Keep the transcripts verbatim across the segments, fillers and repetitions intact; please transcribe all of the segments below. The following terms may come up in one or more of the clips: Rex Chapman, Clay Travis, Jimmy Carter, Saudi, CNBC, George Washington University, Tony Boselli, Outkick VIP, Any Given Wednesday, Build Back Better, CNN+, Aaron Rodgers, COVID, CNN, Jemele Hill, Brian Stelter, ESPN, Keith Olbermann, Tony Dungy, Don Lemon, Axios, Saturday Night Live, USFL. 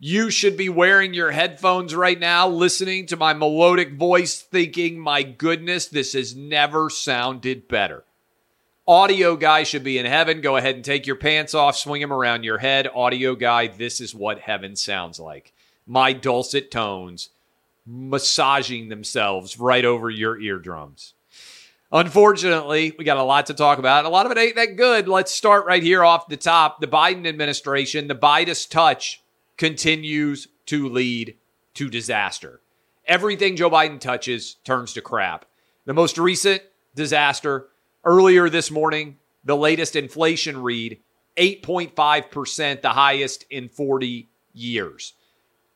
You should be wearing your headphones right now, listening to my melodic voice, thinking, my goodness, this has never sounded better. Audio guy should be in heaven. Go ahead and take your pants off, swing them around your head. Audio guy, this is what heaven sounds like. My dulcet tones massaging themselves right over your eardrums. Unfortunately, we got a lot to talk about. A lot of it ain't that good. Let's start right here off the top. The Biden administration, the Biden's touch, continues to lead to disaster. Everything Joe Biden touches turns to crap. The most recent disaster, earlier this morning, the latest inflation read, eight point five percent, the highest in forty years.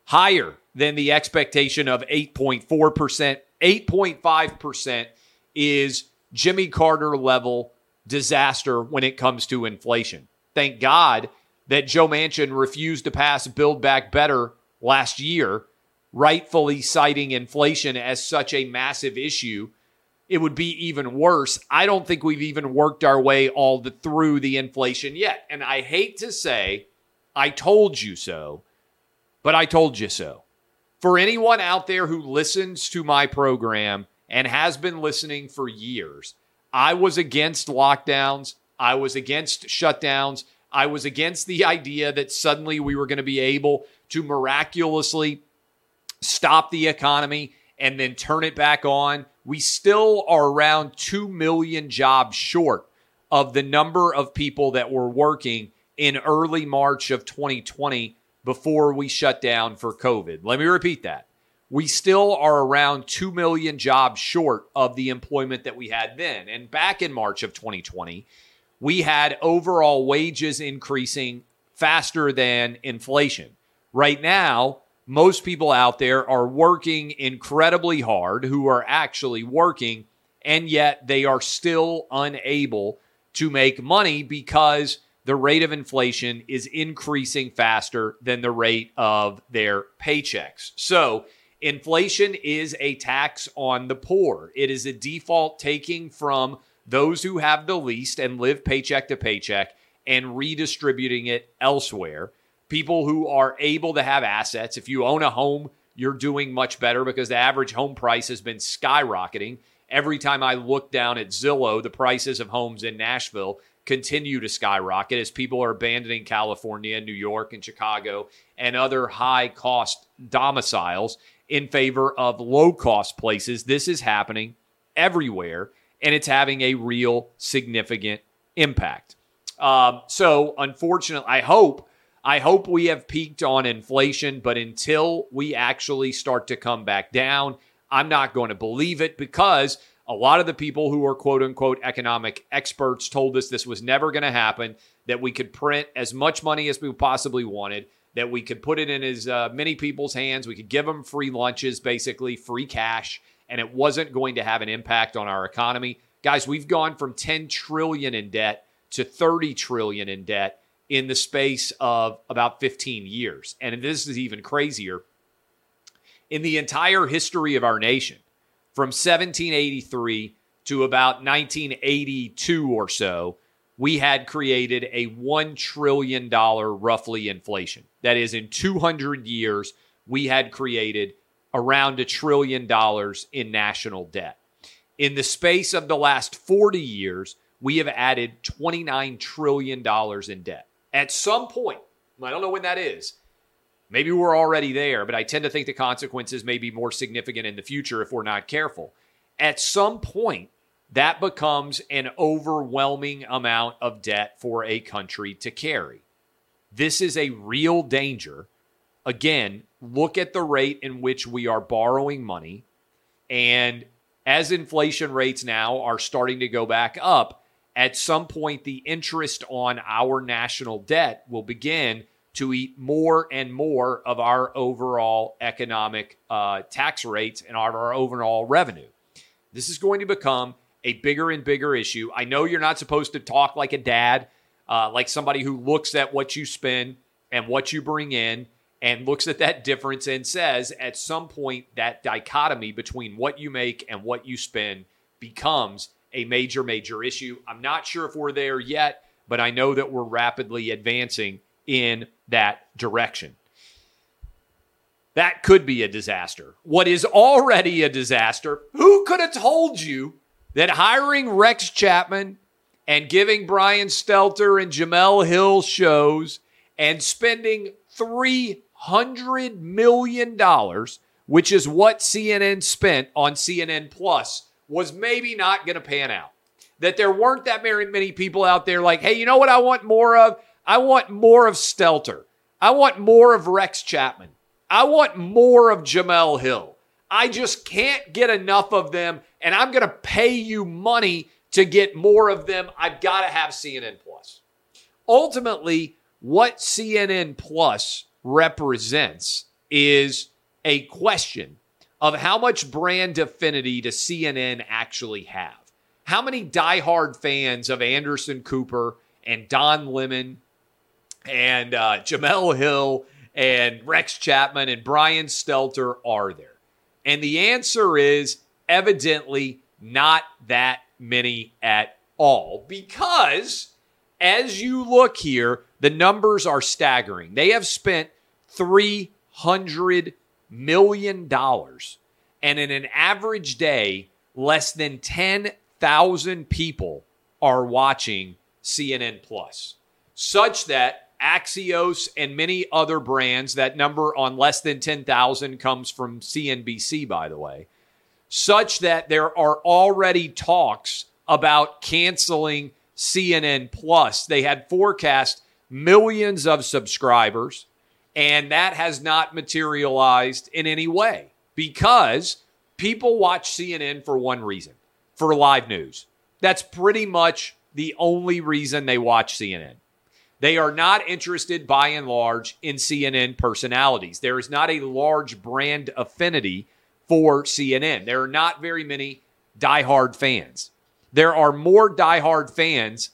Higher than the expectation of eight point four percent. eight point five percent is Jimmy Carter level disaster when it comes to inflation. Thank God that Joe Manchin refused to pass Build Back Better last year, rightfully citing inflation as such a massive issue. It would be even worse. I don't think we've even worked our way all the, through the inflation yet. And I hate to say, I told you so, but I told you so. For anyone out there who listens to my program and has been listening for years, I was against lockdowns. I was against shutdowns. I was against the idea that suddenly we were going to be able to miraculously stop the economy and then turn it back on. We still are around two million jobs short of the number of people that were working in early March of twenty twenty before we shut down for COVID. Let me repeat that. We still are around two million jobs short of the employment that we had then. And back in March of twenty twenty, we had overall wages increasing faster than inflation. Right now, most people out there are working incredibly hard who are actually working, and yet they are still unable to make money because the rate of inflation is increasing faster than the rate of their paychecks. So inflation is a tax on the poor. It is a default taking from those who have the least and live paycheck to paycheck and redistributing it elsewhere. People who are able to have assets. If you own a home, you're doing much better because the average home price has been skyrocketing. Every time I look down at Zillow, the prices of homes in Nashville continue to skyrocket as people are abandoning California, New York, and Chicago and other high-cost domiciles in favor of low-cost places. This is happening everywhere, and it's having a real significant impact. Um, so unfortunately, I hope, I hope we have peaked on inflation, but until we actually start to come back down, I'm not going to believe it because a lot of the people who are quote unquote economic experts told us this was never going to happen, that we could print as much money as we possibly wanted, that we could put it in as uh, many people's hands, we could give them free lunches, basically free cash, and it wasn't going to have an impact on our economy. Guys, we've gone from ten trillion dollars in debt to thirty trillion dollars in debt in the space of about fifteen years. And this is even crazier. In the entire history of our nation, from seventeen eighty-three to about nineteen eighty-two or so, we had created a one trillion dollars roughly inflation. That is, in two hundred years, we had created around a trillion dollars in national debt. In the space of the last forty years, we have added twenty-nine trillion dollars in debt. At some point, I don't know when that is, maybe we're already there, but I tend to think the consequences may be more significant in the future if we're not careful. at some point, that becomes an overwhelming amount of debt for a country to carry. This is a real danger. Again, look at the rate in which we are borrowing money. And as inflation rates now are starting to go back up, at some point, the interest on our national debt will begin to eat more and more of our overall economic uh, tax rates and our, our overall revenue. This is going to become a bigger and bigger issue. I know you're not supposed to talk like a dad, uh, like somebody who looks at what you spend and what you bring in and looks at that difference and says at some point that dichotomy between what you make and what you spend becomes a major, major issue. I'm not sure if we're there yet, but I know that we're rapidly advancing in that direction. That could be a disaster. What is already a disaster? Who could have told you that hiring Rex Chapman and giving Brian Stelter and Jemele Hill shows and spending three hundred million dollars, which is what C N N spent on C N N+, was maybe not going to pan out? That there weren't that very many people out there like, hey, you know what I want more of? I want more of Stelter. I want more of Rex Chapman. I want more of Jemele Hill. I just can't get enough of them, and I'm going to pay you money to get more of them. I've got to have C N N+. Ultimately, what C N N+ represents is a question of how much brand affinity does C N N actually have? How many diehard fans of Anderson Cooper and Don Lemon and uh, Jemele Hill and Rex Chapman and Brian Stelter are there? And the answer is evidently not that many at all, because as you look here, the numbers are staggering. They have spent three hundred million dollars, and in an average day, less than ten thousand people are watching C N N+, such that Axios and many other brands, that number on less than ten thousand comes from C N B C, by the way, such that there are already talks about canceling C N N+. They had forecast millions of subscribers, and that has not materialized in any way because people watch C N N for one reason, for live news. That's pretty much the only reason they watch C N N. They are not interested, by and large, in C N N personalities. There is not a large brand affinity for C N N. There are not very many diehard fans. There are more diehard fans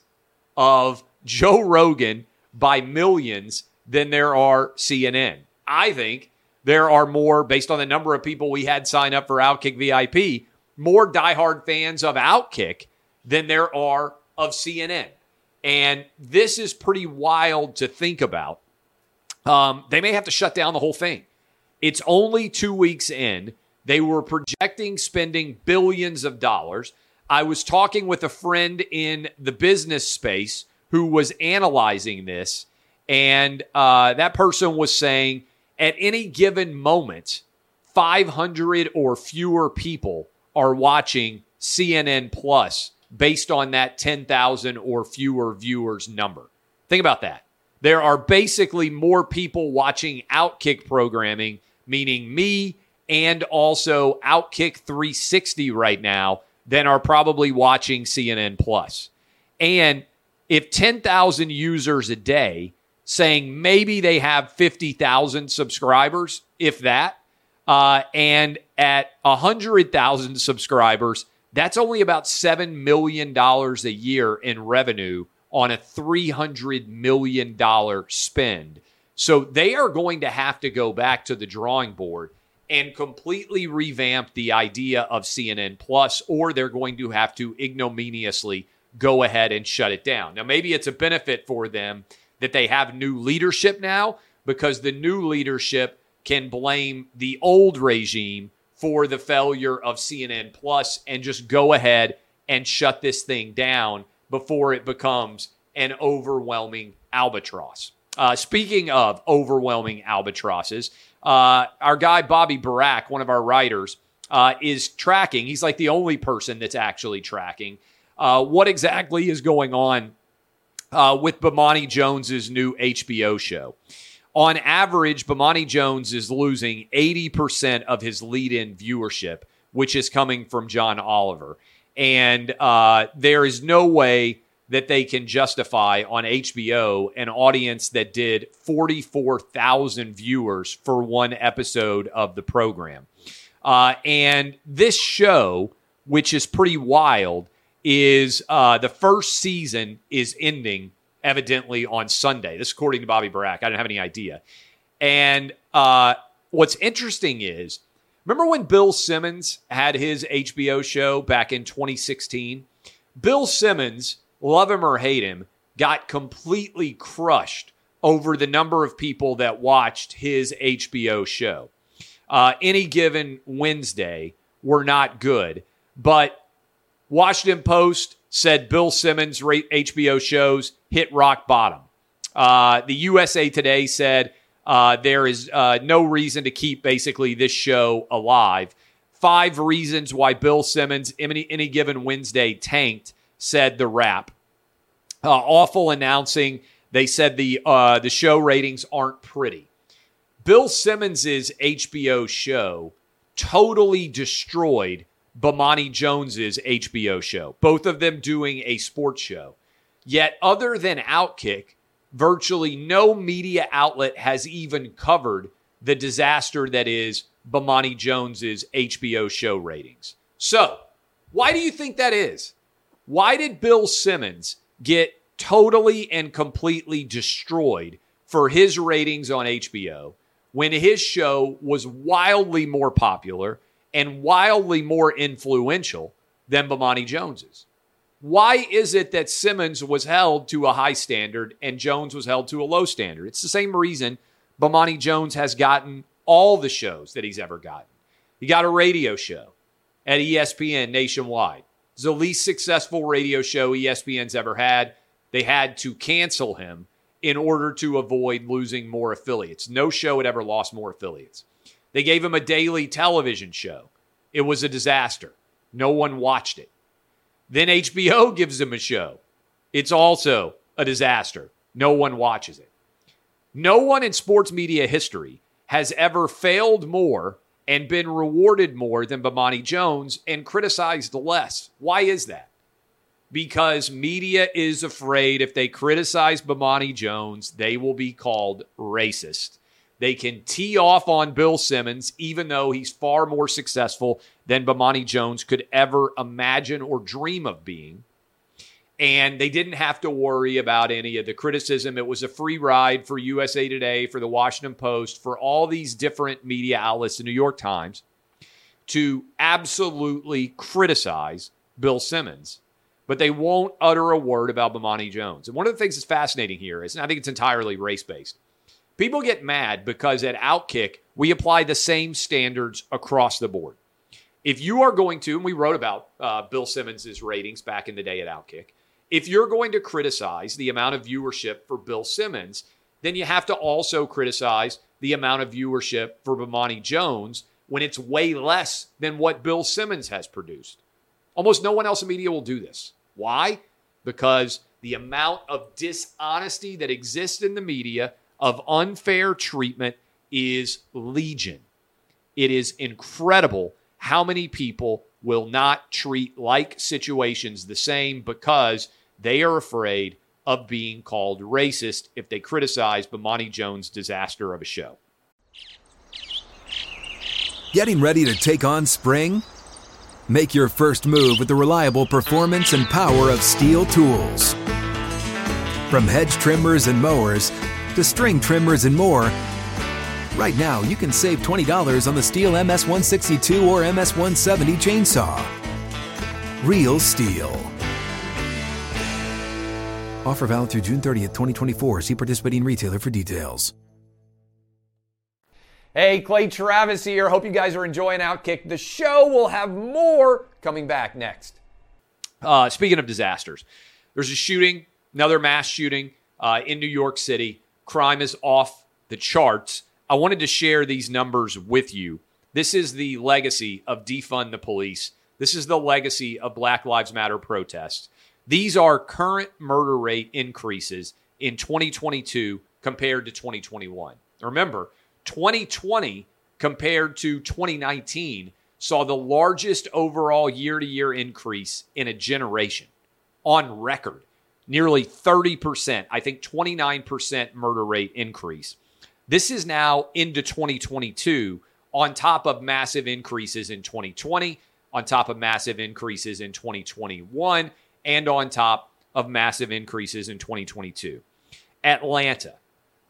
of Joe Rogan by millions than there are C N N. I think there are more, based on the number of people we had sign up for Outkick V I P, more diehard fans of Outkick than there are of C N N. And this is pretty wild to think about. Um, they may have to shut down the whole thing. It's only two weeks in. They were projecting spending billions of dollars. I was talking with a friend in the business space who was analyzing this, and uh, that person was saying at any given moment, five hundred or fewer people are watching C N N+, based on that ten thousand or fewer viewers number. Think about that. There are basically more people watching Outkick programming, meaning me and also Outkick three sixty right now, than are probably watching C N N+. And if ten thousand users a day, saying maybe they have fifty thousand subscribers, if that, uh, and at one hundred thousand subscribers, that's only about seven million dollars a year in revenue on a three hundred million dollars spend. So they are going to have to go back to the drawing board and completely revamp the idea of C N N+, or they're going to have to ignominiously go ahead and shut it down. Now, maybe it's a benefit for them that they have new leadership now, because the new leadership can blame the old regime for the failure of C N N+ and just go ahead and shut this thing down before it becomes an overwhelming albatross. Uh, speaking of overwhelming albatrosses, uh, our guy Bobby Barak, one of our writers, uh, is tracking. He's like the only person that's actually tracking uh, what exactly is going on uh, with Bomani Jones's new H B O show. On average, Bomani Jones is losing eighty percent of his lead-in viewership, which is coming from John Oliver. And uh, there is no way that they can justify on H B O an audience that did forty-four thousand viewers for one episode of the program. Uh, and this show, which is pretty wild, is uh, the first season is ending evidently on Sunday. This is according to Bobby Barak. I didn't have any idea. And uh, what's interesting is, remember when Bill Simmons had his H B O show back in twenty sixteen? Bill Simmons, love him or hate him, got completely crushed over the number of people that watched his H B O show. Uh, Any Given Wednesday were not good, but Washington Post said Bill Simmons' H B O shows hit rock bottom. Uh, the U S A Today said, Uh, there is uh, no reason to keep basically this show alive. Five reasons why Bill Simmons' any, any Given Wednesday tanked, said the Wrap. Uh, awful announcing. They said the uh, the show ratings aren't pretty. Bill Simmons' H B O show totally destroyed Bomani Jones' H B O show, both of them doing a sports show. Yet other than Outkick, virtually no media outlet has even covered the disaster that is Bomani Jones' H B O show ratings. So, why do you think that is? Why did Bill Simmons get totally and completely destroyed for his ratings on H B O when his show was wildly more popular and wildly more influential than Bomani Jones's? Why is it that Simmons was held to a high standard and Jones was held to a low standard? It's the same reason Bomani Jones has gotten all the shows that he's ever gotten. He got a radio show at E S P N nationwide. It's the least successful radio show E S P N's ever had. They had to cancel him in order to avoid losing more affiliates. No show had ever lost more affiliates. They gave him a daily television show. It was a disaster. No one watched it. Then H B O gives him a show. It's also a disaster. No one watches it. No one in sports media history has ever failed more and been rewarded more than Bomani Jones and criticized less. Why is that? Because media is afraid if they criticize Bomani Jones, they will be called racist. They can tee off on Bill Simmons, even though he's far more successful than Bomani Jones could ever imagine or dream of being. And they didn't have to worry about any of the criticism. It was a free ride for U S A Today, for the Washington Post, for all these different media outlets, the New York Times, to absolutely criticize Bill Simmons. But they won't utter a word about Bomani Jones. And one of the things that's fascinating here is, and I think it's entirely race-based, people get mad because at Outkick, we apply the same standards across the board. If you are going to, and we wrote about uh, Bill Simmons' ratings back in the day at Outkick, if you're going to criticize the amount of viewership for Bill Simmons, then you have to also criticize the amount of viewership for Bomani Jones when it's way less than what Bill Simmons has produced. Almost no one else in media will do this. Why? Because the amount of dishonesty that exists in the media of unfair treatment is legion. It is incredible how many people will not treat like situations the same because they are afraid of being called racist if they criticize Bomani Jones' disaster of a show. Getting ready to take on spring? Make your first move with the reliable performance and power of STIHL tools. From hedge trimmers and mowers to string trimmers and more. Right now, you can save twenty dollars on the STIHL M S one sixty-two or M S one seventy chainsaw. Real STIHL. Offer valid through June thirtieth, twenty twenty-four. See participating retailer for details. Hey, Clay Travis here. Hope you guys are enjoying Outkick. The show will have more coming back next. Uh, speaking of disasters, there's a shooting, another mass shooting uh, in New York City. Crime is off the charts. I wanted to share these numbers with you This is the legacy of defund the police. This is the legacy of Black Lives Matter protests. These are current murder rate increases in twenty twenty-two compared to twenty twenty-one. Remember, twenty twenty compared to twenty nineteen saw the largest overall year-to-year increase in a generation on record. Nearly thirty percent, I think twenty-nine percent murder rate increase. This is now into twenty twenty-two on top of massive increases in twenty twenty, on top of massive increases in twenty twenty-one, and on top of massive increases in twenty twenty-two. Atlanta,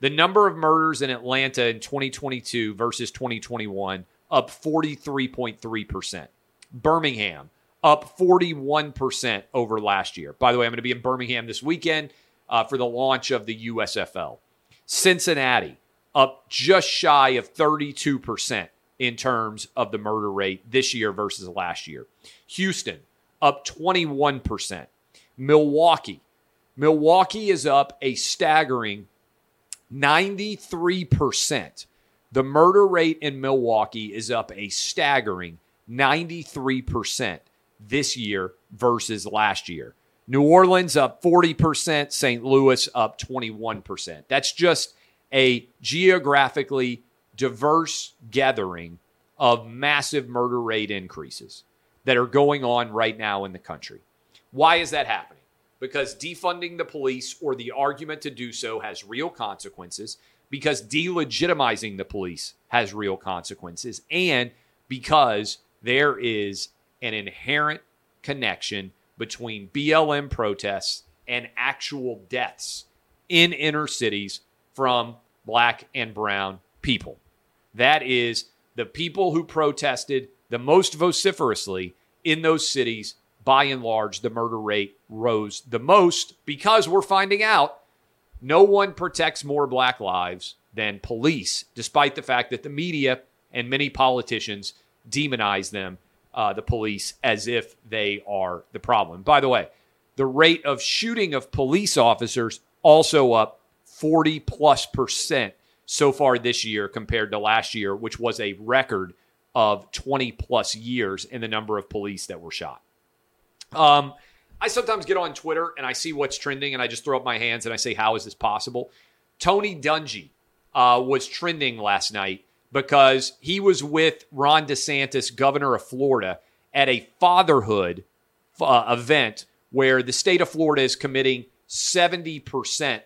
the number of murders in Atlanta in twenty twenty-two versus twenty twenty-one, up forty-three point three percent. Birmingham, up forty-one percent over last year. By the way, I'm going to be in Birmingham this weekend uh, for the launch of the U S F L. Cincinnati, up just shy of thirty-two percent in terms of the murder rate this year versus last year. Houston, up twenty-one percent. Milwaukee. Milwaukee is up a staggering ninety-three percent. The murder rate in Milwaukee is up a staggering ninety-three percent this year versus last year. New Orleans up forty percent. Saint Louis up twenty-one percent. That's just a geographically diverse gathering of massive murder rate increases that are going on right now in the country. Why is that happening? Because defunding the police or the argument to do so has real consequences, because delegitimizing the police has real consequences, and because there is an inherent connection between B L M protests and actual deaths in inner cities from Black and brown people. That is, the people who protested the most vociferously in those cities, by and large, the murder rate rose the most, because we're finding out no one protects more Black lives than police, despite the fact that the media and many politicians demonize them, uh, the police, as if they are the problem. By the way, the rate of shooting of police officers also up forty plus percent so far this year compared to last year, which was a record of twenty plus years in the number of police that were shot. Um, I sometimes get on Twitter and I see what's trending and I just throw up my hands and I say, how is this possible? Tony Dungy uh, was trending last night because he was with Ron DeSantis, governor of Florida, at a fatherhood uh, event where the state of Florida is committing seventy percent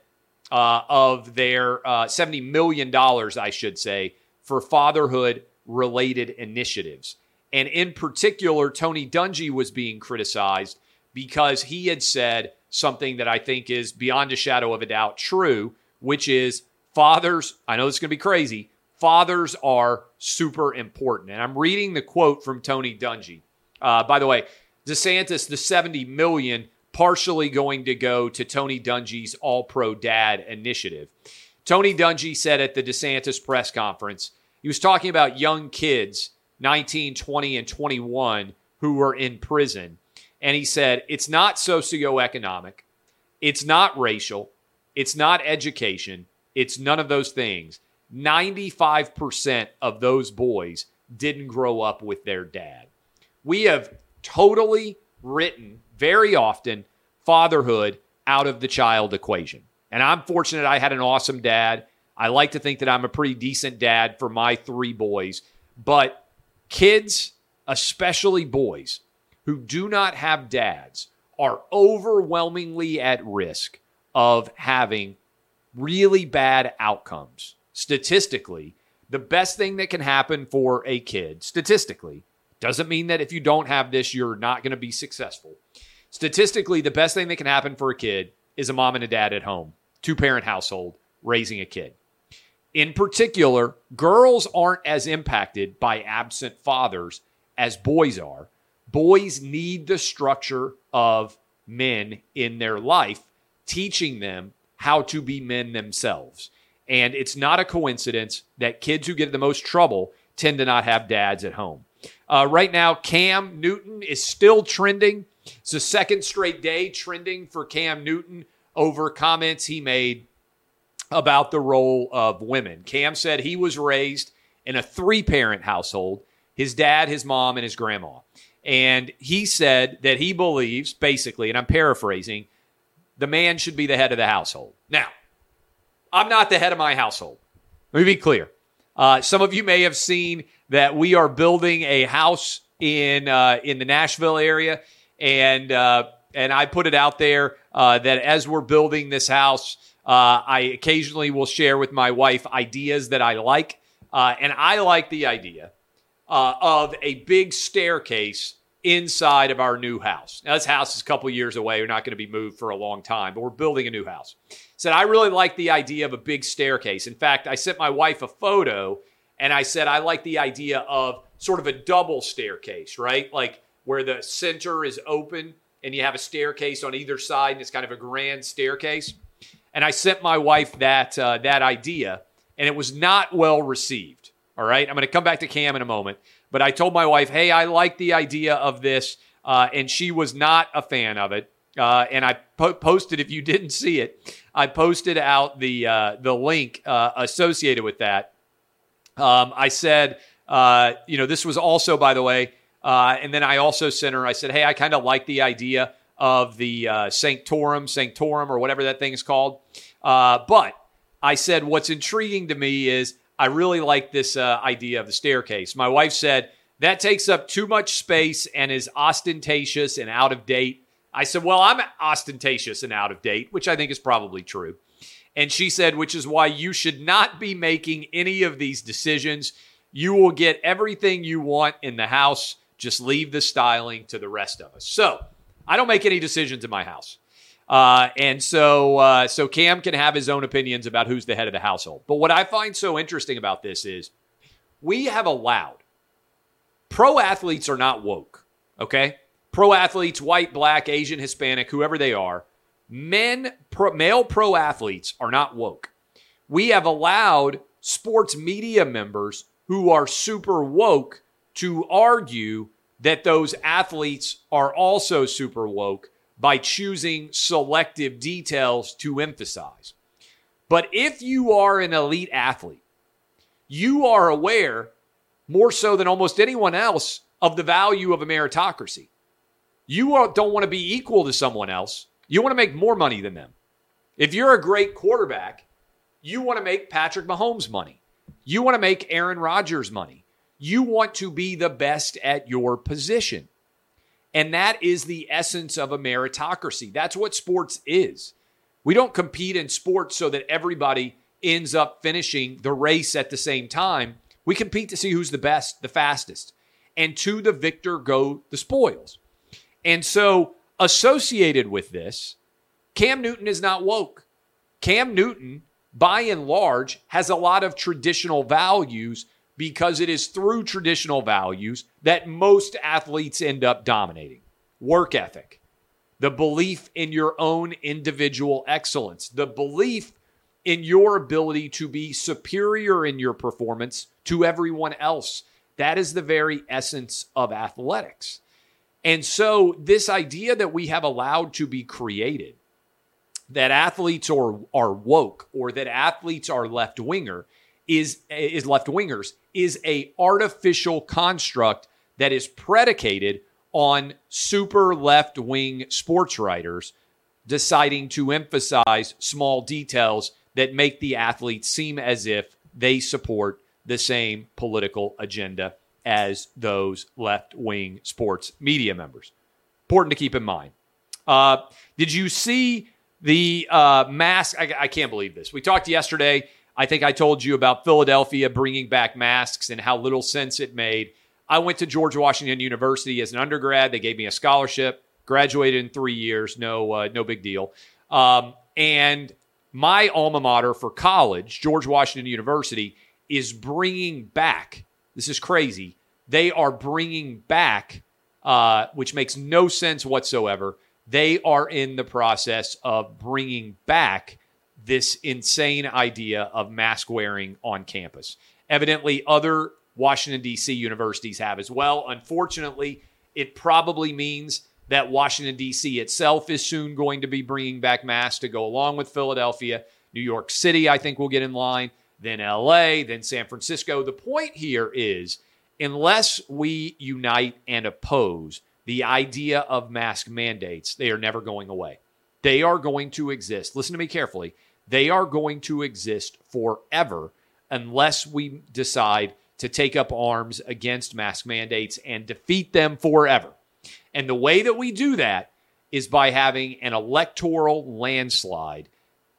Uh, of their uh, seventy million dollars, I should say, for fatherhood-related initiatives. And in particular, Tony Dungy was being criticized because he had said something that I think is beyond a shadow of a doubt true, which is fathers, I know this is going to be crazy, fathers are super important. And I'm reading the quote from Tony Dungy. Uh, by the way, DeSantis, the seventy million dollars partially going to go to Tony Dungy's All Pro Dad initiative. Tony Dungy said at the DeSantis press conference, he was talking about young kids, nineteen, twenty, and twenty-one, who were in prison. And he said, it's not socioeconomic. It's not racial. It's not education. It's none of those things. ninety-five percent of those boys didn't grow up with their dad. We have totally written very often fatherhood out of the child equation. And I'm fortunate I had an awesome dad. I like to think that I'm a pretty decent dad for my three boys. But kids, especially boys who do not have dads, are overwhelmingly at risk of having really bad outcomes. Statistically, the best thing that can happen for a kid, statistically, doesn't mean that if you don't have this, you're not going to be successful. Statistically, the best thing that can happen for a kid is a mom and a dad at home, two-parent household, raising a kid. In particular, girls aren't as impacted by absent fathers as boys are. Boys need the structure of men in their life, teaching them how to be men themselves. And it's not a coincidence that kids who get the most trouble tend to not have dads at home. Uh, right now, Cam Newton is still trending. It's the second straight day trending for Cam Newton over comments he made about the role of women. Cam said he was raised in a three-parent household his dad, his mom, and his grandma. And he said that he believes, basically, and I'm paraphrasing, the man should be the head of the household. Now, I'm not the head of my household. Let me be clear. Uh, some of you may have seen that we are building a house in uh, in the Nashville area, and uh, and I put it out there uh, that as we're building this house, uh, I occasionally will share with my wife ideas that I like, uh, and I like the idea uh, of a big staircase inside of our new house. Now, this house is a couple years away. We're not going to be moved for a long time, but we're building a new house. Said, I really like the idea of a big staircase. In fact, I sent my wife a photo and I said, I like the idea of sort of a double staircase, right? Like where the center is open and you have a staircase on either side and it's kind of a grand staircase. And I sent my wife that, uh, that idea, and it was not well received. All right. I'm going to come back to Cam in a moment, but I told my wife, hey, I like the idea of this. Uh, and she was not a fan of it. Uh, and I po- posted, if you didn't see it, I posted out the uh, the link uh, associated with that. Um, I said, uh, you know, this was also, by the way, uh, and then I also sent her, I said, hey, I kind of like the idea of the uh, sanctorum, sanctorum, or whatever that thing is called. Uh, but I said, what's intriguing to me is I really like this uh, idea of the staircase. My wife said, that takes up too much space and is ostentatious and out of date. I said, well, I'm ostentatious and out of date, which I think is probably true. And she said, which is why you should not be making any of these decisions. You will get everything you want in the house. Just leave the styling to the rest of us. So I don't make any decisions in my house. Uh, and so, uh, so Cam can have his own opinions about who's the head of the household. But what I find so interesting about this is we have allowed, pro athletes are not woke, okay? Pro athletes, white, black, Asian, Hispanic, whoever they are, men, pro, male pro athletes are not woke. We have allowed sports media members who are super woke to argue that those athletes are also super woke by choosing selective details to emphasize. But if you are an elite athlete, you are aware, more so than almost anyone else, of the value of a meritocracy. You don't want to be equal to someone else. You want to make more money than them. If you're a great quarterback, you want to make Patrick Mahomes money. You want to make Aaron Rodgers money. You want to be the best at your position. And that is the essence of a meritocracy. That's what sports is. We don't compete in sports so that everybody ends up finishing the race at the same time. We compete to see who's the best, the fastest. And to the victor go the spoils. And so associated with this, Cam Newton is not woke. Cam Newton, by and large, has a lot of traditional values because it is through traditional values that most athletes end up dominating. Work ethic, the belief in your own individual excellence, the belief in your ability to be superior in your performance to everyone else. That is the very essence of athletics. And so this idea that we have allowed to be created, that athletes are, are woke or that athletes are left-winger, is, is left-wingers, is a artificial construct that is predicated on super left-wing sports writers deciding to emphasize small details that make the athlete seem as if they support the same political agenda as those left-wing sports media members. Important to keep in mind. Uh, did you see the uh, mask? I, I can't believe this. We talked yesterday. I think I told you about Philadelphia bringing back masks and how little sense it made. I went to George Washington University as an undergrad. They gave me a scholarship, graduated in three years. No, uh, no big deal. Um, and my alma mater for college, George Washington University, is bringing back, this is crazy, they are bringing back, uh, which makes no sense whatsoever, they are in the process of bringing back this insane idea of mask wearing on campus. Evidently, other Washington, D C universities have as well. Unfortunately, it probably means that Washington, D C itself is soon going to be bringing back masks to go along with Philadelphia. New York City, I think, will get in line. Then L A, then San Francisco. The point here is unless we unite and oppose the idea of mask mandates, they are never going away. They are going to exist. Listen to me carefully. They are going to exist forever unless we decide to take up arms against mask mandates and defeat them forever. And the way that we do that is by having an electoral landslide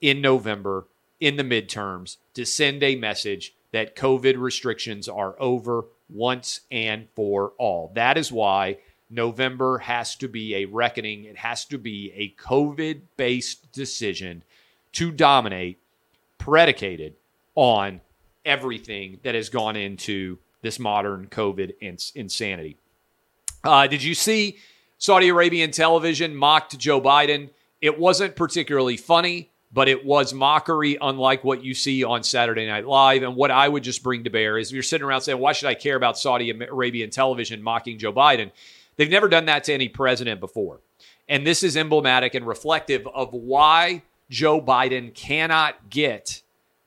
in November in the midterms to send a message that COVID restrictions are over once and for all. That is why November has to be a reckoning. It has to be a COVID-based decision to dominate, predicated on everything that has gone into this modern COVID ins- insanity. Uh, did you see Saudi Arabian television mocked Joe Biden? It wasn't particularly funny, but it was mockery unlike what you see on Saturday Night Live. And what I would just bring to bear is you're sitting around saying, why should I care about Saudi Arabian television mocking Joe Biden? They've never done that to any president before. And this is emblematic and reflective of why Joe Biden cannot get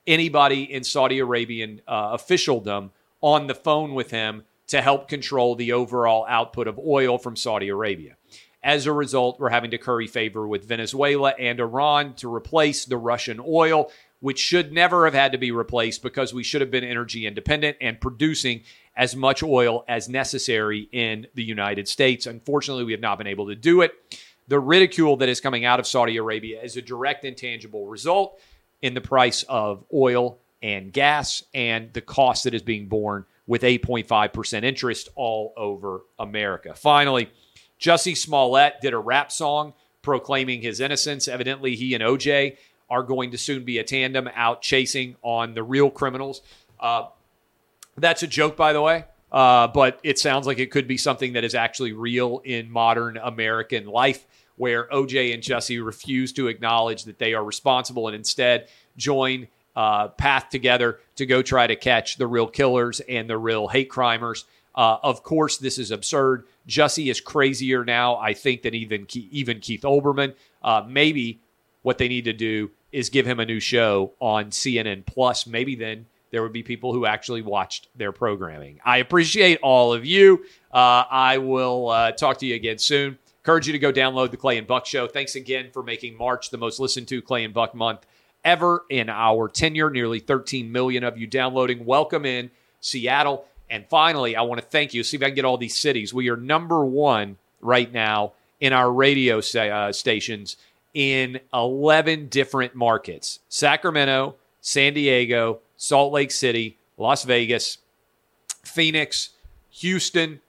anybody in Saudi Arabian uh, officialdom on the phone with him to help control the overall output of oil from Saudi Arabia. As a result, we're having to curry favor with Venezuela and Iran to replace the Russian oil, which should never have had to be replaced because we should have been energy independent and producing as much oil as necessary in the United States. Unfortunately, we have not been able to do it. The ridicule that is coming out of Saudi Arabia is a direct and tangible result in the price of oil and gas and the cost that is being borne with eight point five percent interest all over America. Finally, Jussie Smollett did a rap song proclaiming his innocence. Evidently, he and O J are going to soon be a tandem out chasing on the real criminals. Uh, that's a joke, by the way. Uh, but it sounds like it could be something that is actually real in modern American life, where O J and Jussie refuse to acknowledge that they are responsible and instead join uh, path together to go try to catch the real killers and the real hate crimers. Uh, of course, this is absurd. Jussie is crazier now, I think, than even, Ke- even Keith Olbermann. Uh, maybe what they need to do is give him a new show on C N N plus. Maybe then there would be people who actually watched their programming. I appreciate all of you. Uh, I will uh, talk to you again soon. Encourage you to go download the Clay and Buck Show. Thanks again for making March the most listened to Clay and Buck month ever in our tenure. Nearly thirteen million of you downloading. Welcome in Seattle. And finally, I want to thank you. See if I can get all these cities. We are number one right now in our radio say, uh, stations in eleven different markets. Sacramento, San Diego, Salt Lake City, Las Vegas, Phoenix, Houston,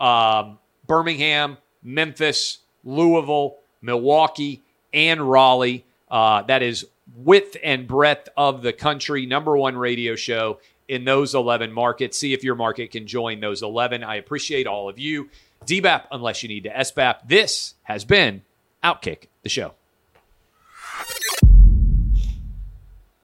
um, Birmingham, Memphis, Louisville, Milwaukee, and Raleigh. Uh, that is width and breadth of the country. Number one radio show in those eleven markets. See if your market can join those eleven. I appreciate all of you. D B A P, unless you need to S B A P. This has been Outkick the Show.